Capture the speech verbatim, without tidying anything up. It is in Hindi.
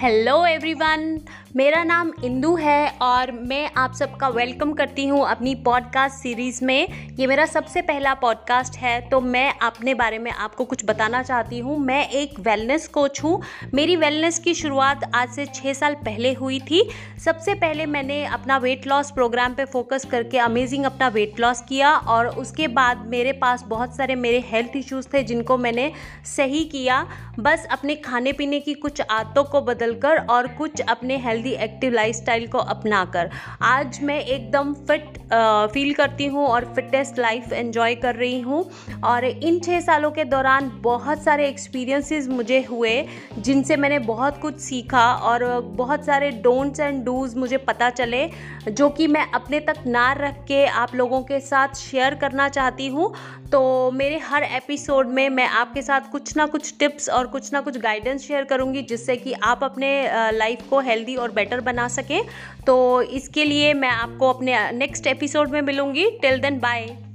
हेलो एवरीवन, मेरा नाम इंदू है और मैं आप सबका वेलकम करती हूँ अपनी पॉडकास्ट सीरीज़ में। ये मेरा सबसे पहला पॉडकास्ट है, तो मैं अपने बारे में आपको कुछ बताना चाहती हूँ। मैं एक वेलनेस कोच हूँ। मेरी वेलनेस की शुरुआत आज से छः साल पहले हुई थी। सबसे पहले मैंने अपना वेट लॉस प्रोग्राम पे फोकस करके अमेजिंग अपना वेट लॉस किया और उसके बाद मेरे पास बहुत सारे मेरे हेल्थ इश्यूज़ थे जिनको मैंने सही किया, बस अपने खाने पीने की कुछ आदतों को बदल कर और कुछ अपने हेल्दी एक्टिव लाइफस्टाइल को अपनाकर आज मैं एकदम फिट फील करती हूँ और फिटेस्ट लाइफ एंजॉय कर रही हूँ। और इन छः सालों के दौरान बहुत सारे एक्सपीरियंसेस मुझे हुए जिनसे मैंने बहुत कुछ सीखा और बहुत सारे डोंट्स एंड डूज मुझे पता चले, जो कि मैं अपने तक ना रख के आप लोगों के साथ शेयर करना चाहती हूँ। तो मेरे हर एपिसोड में मैं आपके साथ कुछ ना कुछ टिप्स और कुछ ना कुछ गाइडेंस शेयर करूँगी जिससे कि आप अपने लाइफ को हेल्दी और बेटर बना सकें। तो इसके लिए मैं आपको अपने नेक्स्ट एपिसोड में मिलूँगी। Till then bye.